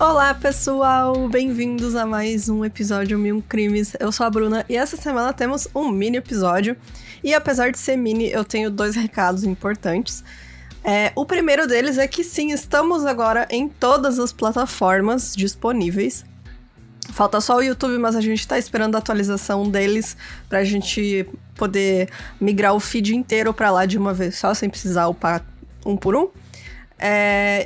Olá pessoal, bem-vindos a mais um episódio Mil Crimes, eu sou a Bruna e essa semana temos um mini episódio e apesar de ser mini eu tenho dois recados importantes. O primeiro deles é que sim, estamos agora em todas as plataformas disponíveis. Falta só o YouTube, mas a gente tá esperando a atualização deles pra gente poder migrar o feed inteiro pra lá de uma vez só, sem precisar upar um por um.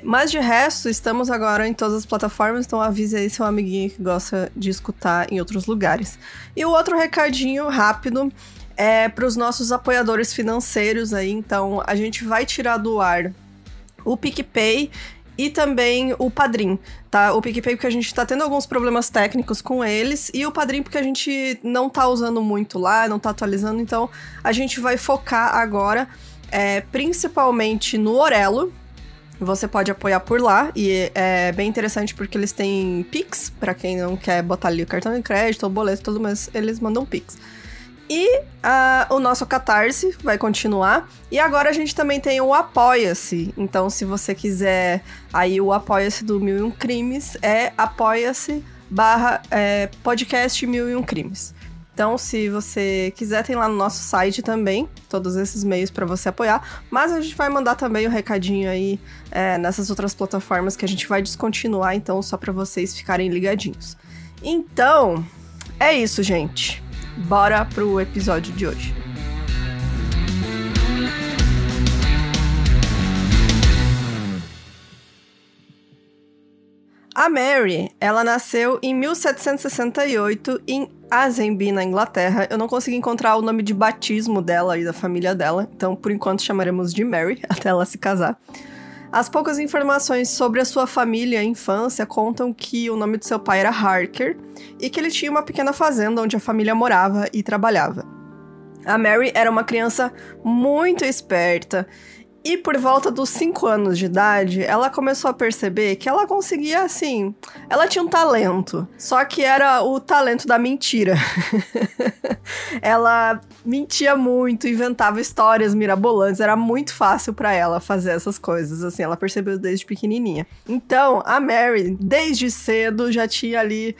Mas de resto, estamos agora em todas as plataformas, então avise aí seu amiguinho que gosta de escutar em outros lugares. E o outro recadinho rápido é para os nossos apoiadores financeiros aí, então a gente vai tirar do ar o PicPay e também o Padrim, tá? O PicPay porque a gente tá tendo alguns problemas técnicos com eles e o Padrim porque a gente não tá usando muito lá, não tá atualizando, então a gente vai focar agora principalmente no Orelo. Você pode apoiar por lá e é bem interessante porque eles têm Pix, pra quem não quer botar ali o cartão de crédito ou boleto, tudo, mas eles mandam Pix. E o nosso Catarse vai continuar e agora a gente também tem o Apoia-se, então se você quiser aí o Apoia-se do 1001 Crimes é apoia-se/podcast 1001 Crimes. Então, se você quiser, tem lá no nosso site também, todos esses meios para você apoiar. Mas a gente vai mandar também um recadinho aí nessas outras plataformas que a gente vai descontinuar, então, só para vocês ficarem ligadinhos. Então, é isso, gente. Bora pro episódio de hoje. A Mary, ela nasceu em 1768 em Azenby, na Inglaterra. Eu não consegui encontrar o nome de batismo dela e da família dela, então por enquanto chamaremos de Mary até ela se casar. As poucas informações sobre a sua família e infância contam que o nome do seu pai era Harker e que ele tinha uma pequena fazenda onde a família morava e trabalhava. A Mary era uma criança muito esperta. E por volta dos 5 anos de idade, ela começou a perceber que ela conseguia, assim... Ela tinha um talento, só que era o talento da mentira. Ela mentia muito, inventava histórias mirabolantes, era muito fácil pra ela fazer essas coisas, assim, ela percebeu desde pequenininha. Então, a Mary, desde cedo, já tinha ali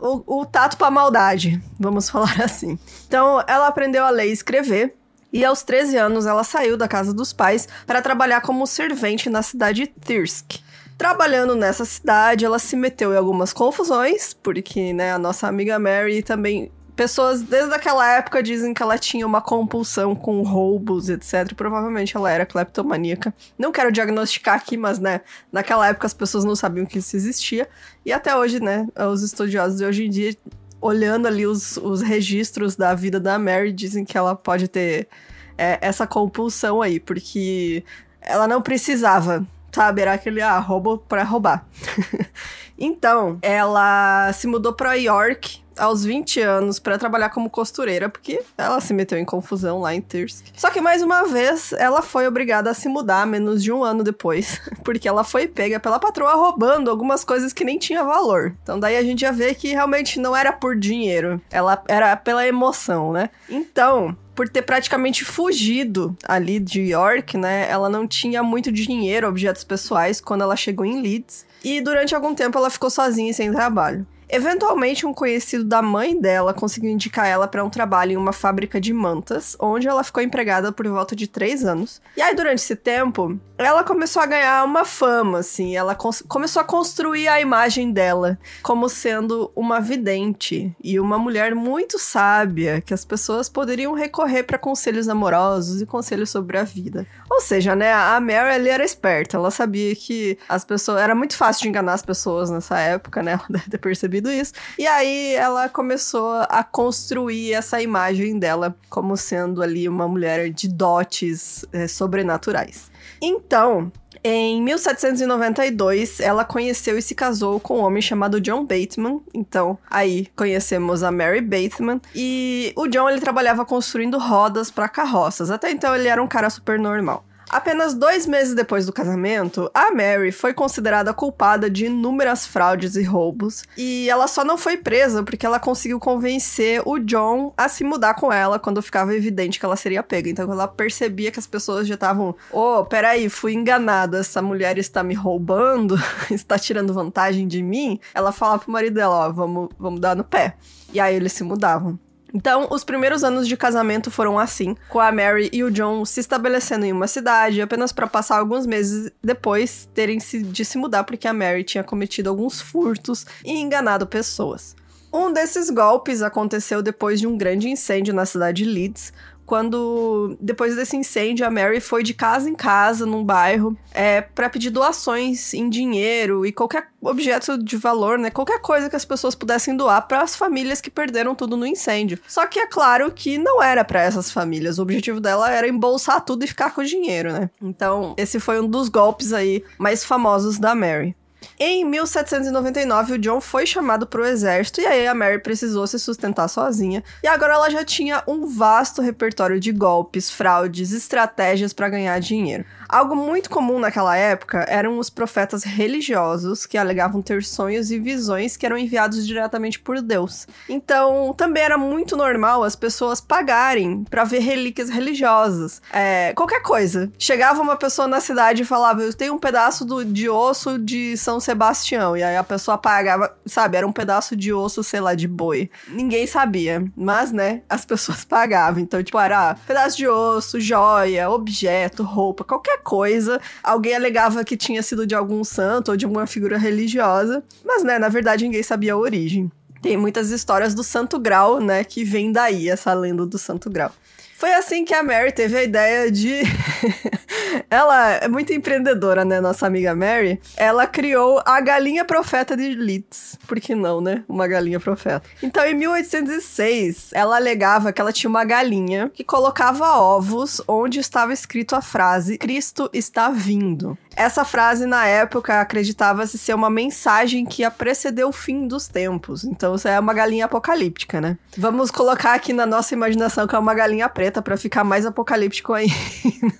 o tato pra maldade, vamos falar assim. Então, ela aprendeu a ler e escrever. E aos 13 anos, ela saiu da casa dos pais para trabalhar como servente na cidade Thirsk. Trabalhando nessa cidade, ela se meteu em algumas confusões, porque, né, a nossa amiga Mary também... Pessoas desde aquela época dizem que ela tinha uma compulsão com roubos, etc. Provavelmente ela era cleptomaníaca. Não quero diagnosticar aqui, mas, né, naquela época as pessoas não sabiam que isso existia. E até hoje, né, os estudiosos de hoje em dia... Olhando ali os registros da vida da Mary, dizem que ela pode ter essa compulsão aí, porque ela não precisava, sabe? Era aquele roubo pra roubar. Então, ela se mudou pra York aos 20 anos pra trabalhar como costureira, porque ela se meteu em confusão lá em Thirsk. Só que, mais uma vez, ela foi obrigada a se mudar menos de 1 ano depois, porque ela foi pega pela patroa roubando algumas coisas que nem tinha valor. Então, daí a gente já vê que realmente não era por dinheiro, ela era pela emoção, né? Então... Por ter praticamente fugido ali de York, né? Ela não tinha muito dinheiro, objetos pessoais, quando ela chegou em Leeds. E durante algum tempo ela ficou sozinha e sem trabalho. Eventualmente, um conhecido da mãe dela conseguiu indicar ela para um trabalho em uma fábrica de mantas, onde ela ficou empregada por volta de 3 anos. E aí, durante esse tempo, ela começou a ganhar uma fama, assim. Ela começou a construir a imagem dela como sendo uma vidente e uma mulher muito sábia, que as pessoas poderiam recorrer para conselhos amorosos e conselhos sobre a vida. Ou seja, né, a Mary, ela era esperta. Ela sabia que as pessoas... Era muito fácil de enganar as pessoas nessa época, né? Ela deve ter percebido isso. E aí ela começou a construir essa imagem dela como sendo ali uma mulher de dotes sobrenaturais. Então, em 1792, ela conheceu e se casou com um homem chamado John Bateman. Então, aí conhecemos a Mary Bateman. E o John, ele trabalhava construindo rodas para carroças. Até então, ele era um cara super normal. Apenas 2 meses depois do casamento, a Mary foi considerada culpada de inúmeras fraudes e roubos, e ela só não foi presa porque ela conseguiu convencer o John a se mudar com ela quando ficava evidente que ela seria pega. Então, quando ela percebia que as pessoas já estavam, peraí, fui enganada, essa mulher está me roubando, está tirando vantagem de mim, ela falava pro marido dela, vamos dar no pé. E aí eles se mudavam. Então, os primeiros anos de casamento foram assim, com a Mary e o John se estabelecendo em uma cidade, apenas para passar alguns meses depois terem de se mudar, porque a Mary tinha cometido alguns furtos e enganado pessoas. Um desses golpes aconteceu depois de um grande incêndio na cidade de Leeds, quando, depois desse incêndio, a Mary foi de casa em casa, num bairro, pra pedir doações em dinheiro e qualquer objeto de valor, né? Qualquer coisa que as pessoas pudessem doar para as famílias que perderam tudo no incêndio. Só que é claro que não era para essas famílias. O objetivo dela era embolsar tudo e ficar com o dinheiro, né? Então, esse foi um dos golpes aí mais famosos da Mary. Em 1799, o John foi chamado para o exército e aí a Mary precisou se sustentar sozinha. E agora ela já tinha um vasto repertório de golpes, fraudes, estratégias para ganhar dinheiro. Algo muito comum naquela época eram os profetas religiosos que alegavam ter sonhos e visões que eram enviados diretamente por Deus. Então, também era muito normal as pessoas pagarem para ver relíquias religiosas. Qualquer coisa. Chegava uma pessoa na cidade e falava, eu tenho um pedaço de osso de São Sebastião, e aí a pessoa pagava, sabe, era um pedaço de osso, sei lá, de boi. Ninguém sabia, mas, né, as pessoas pagavam. Então, tipo, era pedaço de osso, joia, objeto, roupa, qualquer coisa. Alguém alegava que tinha sido de algum santo ou de alguma figura religiosa, mas, né, na verdade, ninguém sabia a origem. Tem muitas histórias do Santo Graal, né, que vem daí, essa lenda do Santo Graal. Foi assim que a Mary teve a ideia de... Ela é muito empreendedora, né, nossa amiga Mary? Ela criou a galinha profeta de Leeds. Por que não, né? Uma galinha profeta. Então, em 1806, ela alegava que ela tinha uma galinha que colocava ovos onde estava escrito a frase "Cristo está vindo". Essa frase, na época, acreditava-se ser uma mensagem que ia preceder o fim dos tempos. Então, isso é uma galinha apocalíptica, né? Vamos colocar aqui na nossa imaginação que é uma galinha preta pra ficar mais apocalíptico aí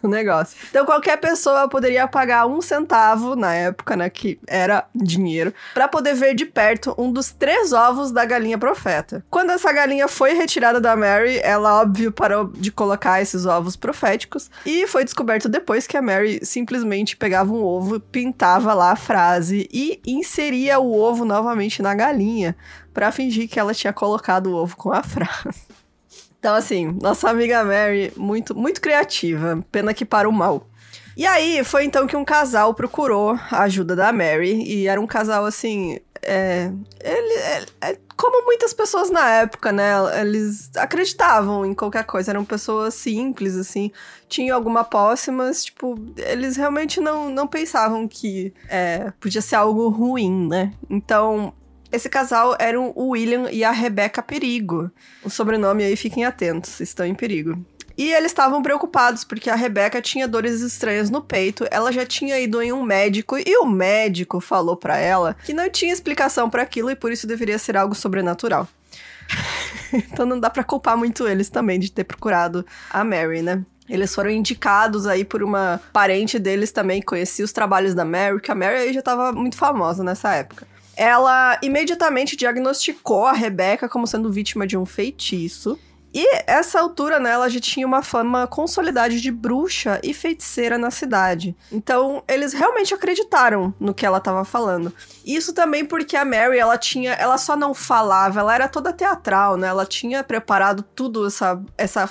no negócio. Então, qualquer pessoa poderia pagar 1 centavo, na época, né, que era dinheiro, pra poder ver de perto um dos 3 ovos da galinha profeta. Quando essa galinha foi retirada da Mary, ela, óbvio, parou de colocar esses ovos proféticos e foi descoberto depois que a Mary simplesmente pegava um ovo, pintava lá a frase e inseria o ovo novamente na galinha pra fingir que ela tinha colocado o ovo com a frase. Então, assim, nossa amiga Mary, muito, muito criativa, pena que para o mal. E aí, foi então que um casal procurou a ajuda da Mary, e era um casal, assim, como muitas pessoas na época, né, eles acreditavam em qualquer coisa, eram pessoas simples, assim, tinham alguma posse, mas, tipo, eles realmente não pensavam que podia ser algo ruim, né? Então, esse casal eram o William e a Rebecca Perigo, o sobrenome aí, fiquem atentos, estão em perigo. E eles estavam preocupados porque a Rebecca tinha dores estranhas no peito, ela já tinha ido em um médico e o médico falou pra ela que não tinha explicação pra aquilo e por isso deveria ser algo sobrenatural. Então não dá pra culpar muito eles também de ter procurado a Mary, né? Eles foram indicados aí por uma parente deles também, que conhecia os trabalhos da Mary, que a Mary aí já tava muito famosa nessa época. Ela imediatamente diagnosticou a Rebecca como sendo vítima de um feitiço. E essa altura, né, ela já tinha uma fama consolidada de bruxa e feiticeira na cidade. Então, eles realmente acreditaram no que ela estava falando. Isso também porque a Mary, ela só não falava, ela era toda teatral, né? Ela tinha preparado tudo essa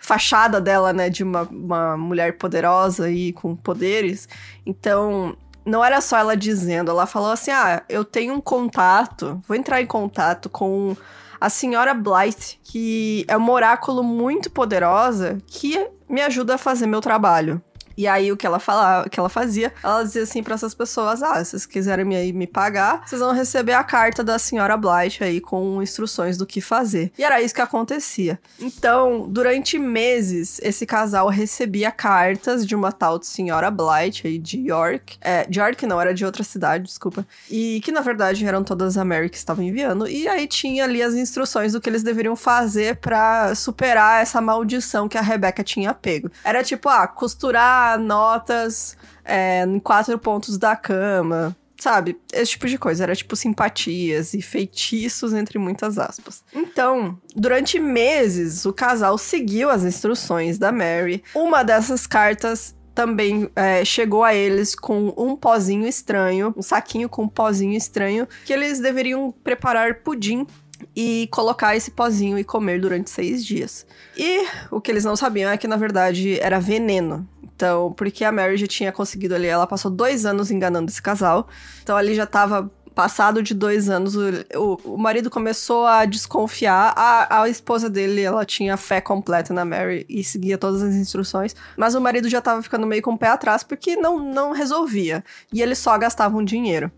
fachada dela, né, de uma mulher poderosa e com poderes. Então, não era só ela dizendo, ela falou assim, eu tenho um contato, vou entrar em contato com a Senhora Blight, que é uma oráculo muito poderosa, que me ajuda a fazer meu trabalho. E aí o que ela falava, o que ela fazia, ela dizia assim pra essas pessoas: ah, se vocês quiserem me pagar, vocês vão receber a carta da senhora Blight aí com instruções do que fazer. E era isso que acontecia. Então, durante meses, esse casal recebia cartas de uma tal de senhora Blight aí de York. De York não, era de outra cidade, desculpa. E que na verdade eram todas a Mary que estava enviando. E aí tinha ali as instruções do que eles deveriam fazer pra superar essa maldição que a Rebecca tinha pego. Era tipo, costurar notas em 4 pontos da cama, sabe? Esse tipo de coisa. Era tipo simpatias e feitiços, entre muitas aspas. Então, durante meses, o casal seguiu as instruções da Mary. Uma dessas cartas também chegou a eles com um pozinho estranho, um saquinho com um pozinho estranho, que eles deveriam preparar pudim e colocar esse pozinho e comer durante 6 dias. E o que eles não sabiam é que, na verdade, era veneno. Então, porque a Mary já tinha conseguido ali, ela passou 2 anos enganando esse casal. Então, ali já tava passado de 2 anos, o marido começou a desconfiar. A esposa dele, ela tinha fé completa na Mary e seguia todas as instruções, mas o marido já tava ficando meio com o pé atrás, porque não resolvia. E eles só gastavam dinheiro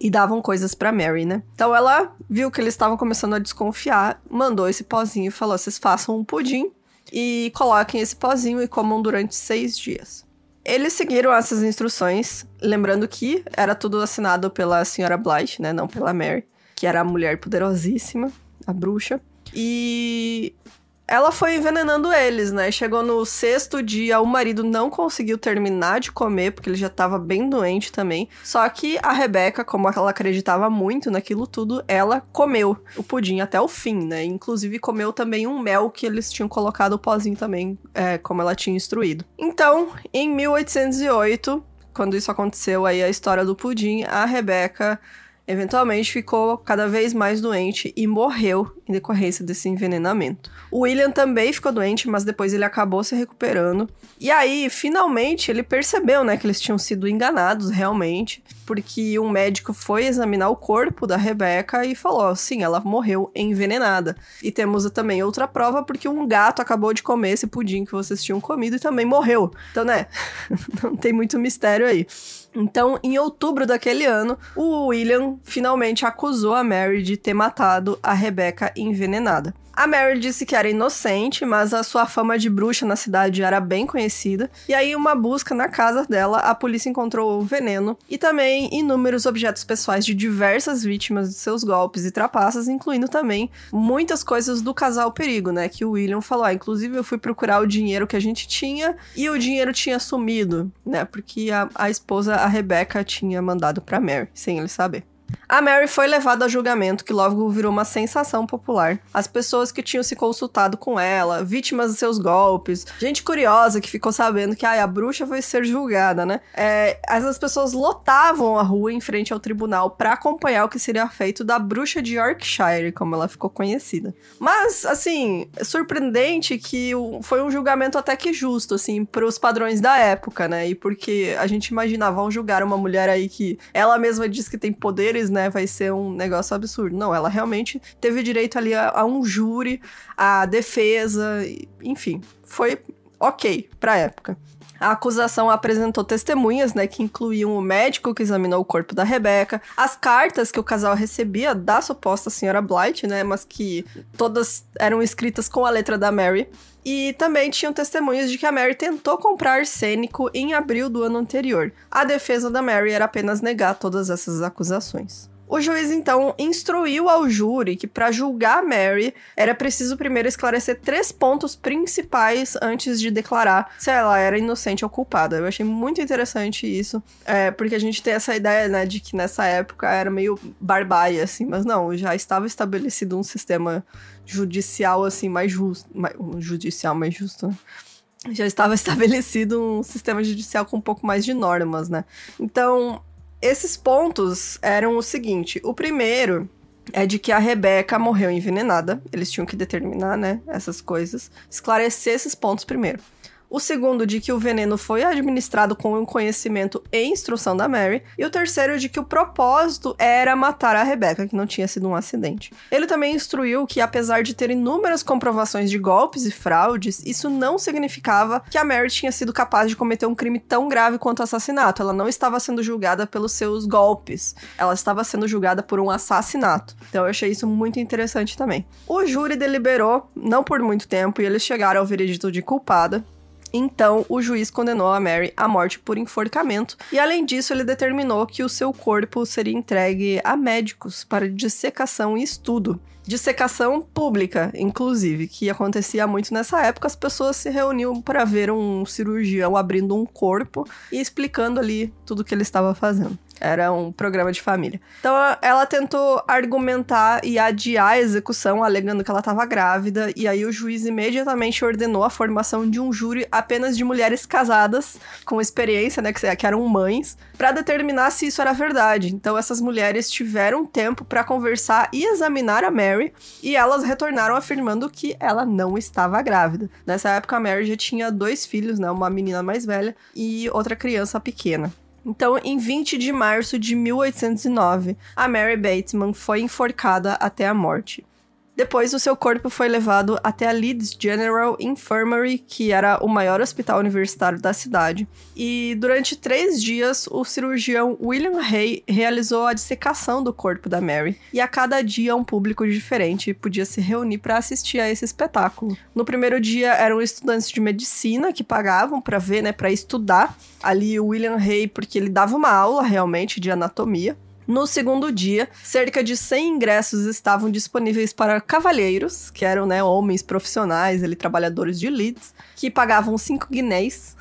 e davam coisas pra Mary, né? Então ela viu que eles estavam começando a desconfiar, mandou esse pozinho e falou: vocês façam um pudim e coloquem esse pozinho e comam durante 6 dias. Eles seguiram essas instruções, lembrando que era tudo assinado pela senhora Blight, né? Não pela Mary, que era a mulher poderosíssima, a bruxa. E ela foi envenenando eles, né? Chegou no 6º dia, o marido não conseguiu terminar de comer, porque ele já estava bem doente também. Só que a Rebecca, como ela acreditava muito naquilo tudo, ela comeu o pudim até o fim, né? Inclusive comeu também um mel que eles tinham colocado o pozinho também, como ela tinha instruído. Então, em 1808, quando isso aconteceu aí, a história do pudim, a Rebecca eventualmente ficou cada vez mais doente e morreu em decorrência desse envenenamento. O William também ficou doente, mas depois ele acabou se recuperando. E aí, finalmente, ele percebeu, né, que eles tinham sido enganados realmente, porque um médico foi examinar o corpo da Rebecca e falou: sim, ela morreu envenenada. E temos também outra prova, porque um gato acabou de comer esse pudim que vocês tinham comido e também morreu. Então, né, não tem muito mistério aí. Então, em outubro daquele ano, o William finalmente acusou a Mary de ter matado a Rebecca envenenada. A Mary disse que era inocente, mas a sua fama de bruxa na cidade era bem conhecida. E aí, uma busca na casa dela, a polícia encontrou o veneno e também inúmeros objetos pessoais de diversas vítimas de seus golpes e trapaças, incluindo também muitas coisas do casal Perigo, né? Que o William falou: inclusive, eu fui procurar o dinheiro que a gente tinha e o dinheiro tinha sumido, né? Porque a esposa, a Rebecca, tinha mandado pra Mary, sem ele saber. A Mary foi levada a julgamento, que logo virou uma sensação popular. As pessoas que tinham se consultado com ela, vítimas de seus golpes, gente curiosa que ficou sabendo que a bruxa vai ser julgada, né? Essas pessoas lotavam a rua em frente ao tribunal para acompanhar o que seria feito da bruxa de Yorkshire, como ela ficou conhecida. Mas, assim, é surpreendente que foi um julgamento até que justo, assim, pros padrões da época, né? E porque a gente imaginava, vão julgar uma mulher aí que ela mesma diz que tem poderes, né, vai ser um negócio absurdo. Não, ela realmente teve direito ali a um júri, a defesa, enfim, foi ok pra época. A acusação apresentou testemunhas, né, que incluíam o médico que examinou o corpo da Rebecca, as cartas que o casal recebia da suposta senhora Blight, né, mas que todas eram escritas com a letra da Mary. E também tinham testemunhos de que a Mary tentou comprar arsênico em abril do ano anterior. A defesa da Mary era apenas negar todas essas acusações. O juiz, então, instruiu ao júri que, para julgar Mary, era preciso primeiro esclarecer 3 pontos principais antes de declarar se ela era inocente ou culpada. Eu achei muito interessante isso, porque a gente tem essa ideia, né, de que nessa época era meio barbárie, assim, mas não, já estava estabelecido um sistema judicial, assim, mais justo, né? Já estava estabelecido um sistema judicial com um pouco mais de normas, né? Então, esses pontos eram o seguinte: o primeiro é de que a Rebecca morreu envenenada, eles tinham que determinar, né, essas coisas, esclarecer esses pontos primeiro. o segundo de que o veneno foi administrado com o conhecimento e instrução da Mary, e o terceiro de que o propósito era matar a Rebecca, que não tinha sido um acidente. Ele também instruiu que, apesar de ter inúmeras comprovações de golpes e fraudes, isso não significava que a Mary tinha sido capaz de cometer um crime tão grave quanto assassinato. Ela não estava sendo julgada pelos seus golpes, ela estava sendo julgada por um assassinato. Então eu achei isso muito interessante também. O júri deliberou, não por muito tempo, e eles chegaram ao veredito de culpada. Então, o juiz condenou a Mary à morte por enforcamento, e além disso, ele determinou que o seu corpo seria entregue a médicos para dissecação e estudo. Dissecação pública, inclusive, que acontecia muito nessa época. As pessoas se reuniam para ver um cirurgião abrindo um corpo e explicando ali tudo o que ele estava fazendo. Era um programa de família. Então, ela tentou argumentar e adiar a execução, alegando que ela estava grávida, e aí o juiz imediatamente ordenou a formação de um júri apenas de mulheres casadas, com experiência, né, que eram mães, para determinar se isso era verdade. Então, essas mulheres tiveram tempo para conversar e examinar a Mary, e elas retornaram afirmando que ela não estava grávida. Nessa época, a Mary já tinha 2 filhos, né? Uma menina mais velha e outra criança pequena. Então, em 20 de março de 1809, a Mary Bateman foi enforcada até a morte. Depois, o seu corpo foi levado até a Leeds General Infirmary, que era o maior hospital universitário da cidade. E durante 3 dias, o cirurgião William Hay realizou a dissecação do corpo da Mary. E a cada dia, um público diferente podia se reunir para assistir a esse espetáculo. No primeiro dia, eram estudantes de medicina que pagavam para ver, né, para estudar ali o William Hay, porque ele dava uma aula realmente de anatomia. No segundo dia, cerca de 100 ingressos estavam disponíveis para cavalheiros, que eram, né, homens profissionais, ali, trabalhadores de Leeds, que pagavam 5 guinéis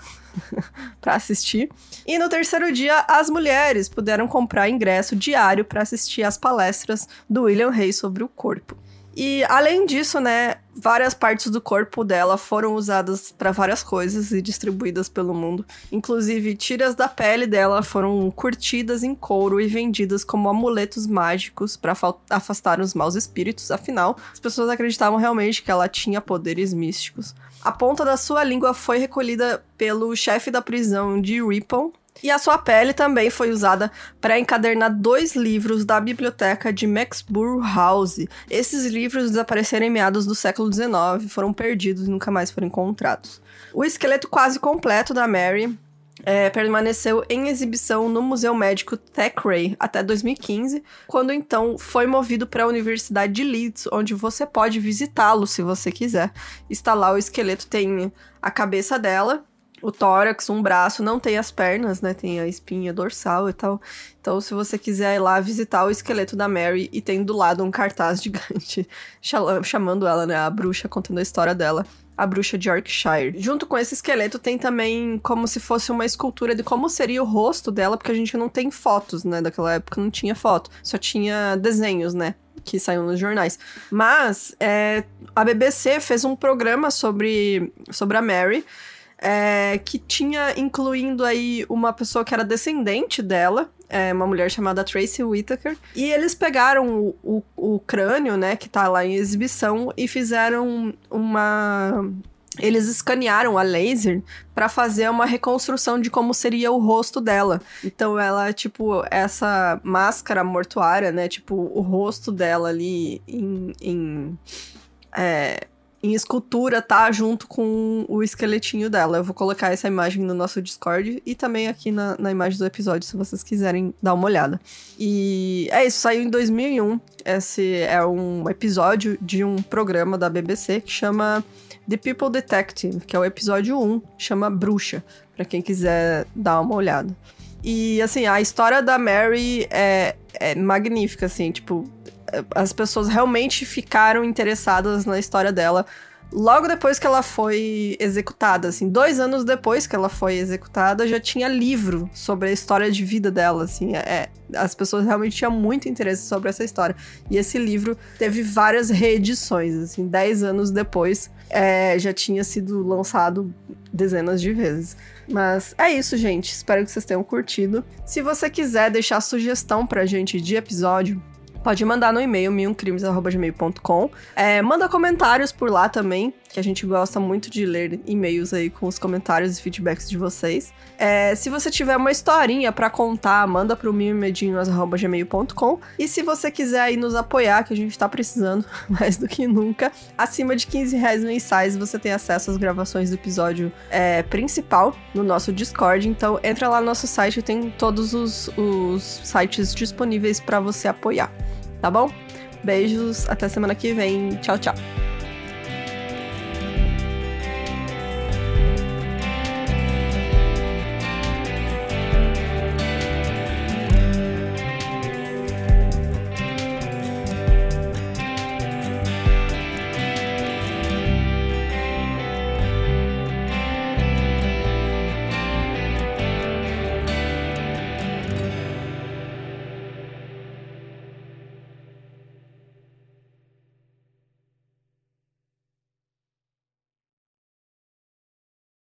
para assistir. E no terceiro dia, as mulheres puderam comprar ingresso diário para assistir às palestras do William Hay sobre o corpo. E, além disso, né, várias partes do corpo dela foram usadas para várias coisas e distribuídas pelo mundo. Inclusive, tiras da pele dela foram curtidas em couro e vendidas como amuletos mágicos para afastar os maus espíritos. Afinal, as pessoas acreditavam realmente que ela tinha poderes místicos. A ponta da sua língua foi recolhida pelo chefe da prisão de Ripon. E a sua pele também foi usada para encadernar 2 livros da biblioteca de Maxburg House. Esses livros desapareceram em meados do século XIX, foram perdidos e nunca mais foram encontrados. O esqueleto quase completo da Mary permaneceu em exibição no Museu Médico Thackray até 2015, quando então foi movido para a Universidade de Leeds, onde você pode visitá-lo se você quiser. Está lá, o esqueleto tem a cabeça dela, o tórax, um braço, não tem as pernas, né? Tem a espinha dorsal e tal. Então, se você quiser ir lá visitar o esqueleto da Mary, e tem do lado um cartaz gigante chamando ela, né? A bruxa, contando a história dela. A Bruxa de Yorkshire. Junto com esse esqueleto tem também como se fosse uma escultura de como seria o rosto dela, porque a gente não tem fotos, né? Daquela época não tinha foto, só tinha desenhos, né? Que saiu nos jornais. Mas a BBC fez um programa sobre a Mary, que tinha, incluindo aí uma pessoa que era descendente dela, uma mulher chamada Tracy Whitaker, e eles pegaram o crânio, né, que tá lá em exibição, e fizeram eles escanearam a laser para fazer uma reconstrução de como seria o rosto dela. Então ela, tipo, essa máscara mortuária, né, tipo, o rosto dela ali em escultura, tá? Junto com o esqueletinho dela. Eu vou colocar essa imagem no nosso Discord e também aqui na imagem do episódio, se vocês quiserem dar uma olhada. E é isso, saiu em 2001. Esse é um episódio de um programa da BBC que chama The People Detective, que é o episódio 1, chama Bruxa, pra quem quiser dar uma olhada. E, assim, a história da Mary é magnífica, assim, tipo, as pessoas realmente ficaram interessadas na história dela logo depois que ela foi executada, assim. 2 anos depois que ela foi executada, já tinha livro sobre a história de vida dela, assim. As pessoas realmente tinham muito interesse sobre essa história. E esse livro teve várias reedições, assim. 10 anos depois, já tinha sido lançado dezenas de vezes. Mas é isso, gente. Espero que vocês tenham curtido. Se você quiser deixar sugestão pra gente de episódio, pode mandar no e-mail, miumcrimes@gmail.com. Manda comentários por lá também. que a gente gosta muito de ler e-mails aí com os comentários e feedbacks de vocês. Se você tiver uma historinha pra contar, manda pro miomedinhos@gmail.com. E se você quiser aí nos apoiar, que a gente tá precisando mais do que nunca, acima de R$15 mensais você tem acesso às gravações do episódio principal no nosso Discord. Então entra lá no nosso site, tem todos os sites disponíveis pra você apoiar, tá bom? Beijos, até semana que vem. Tchau, tchau.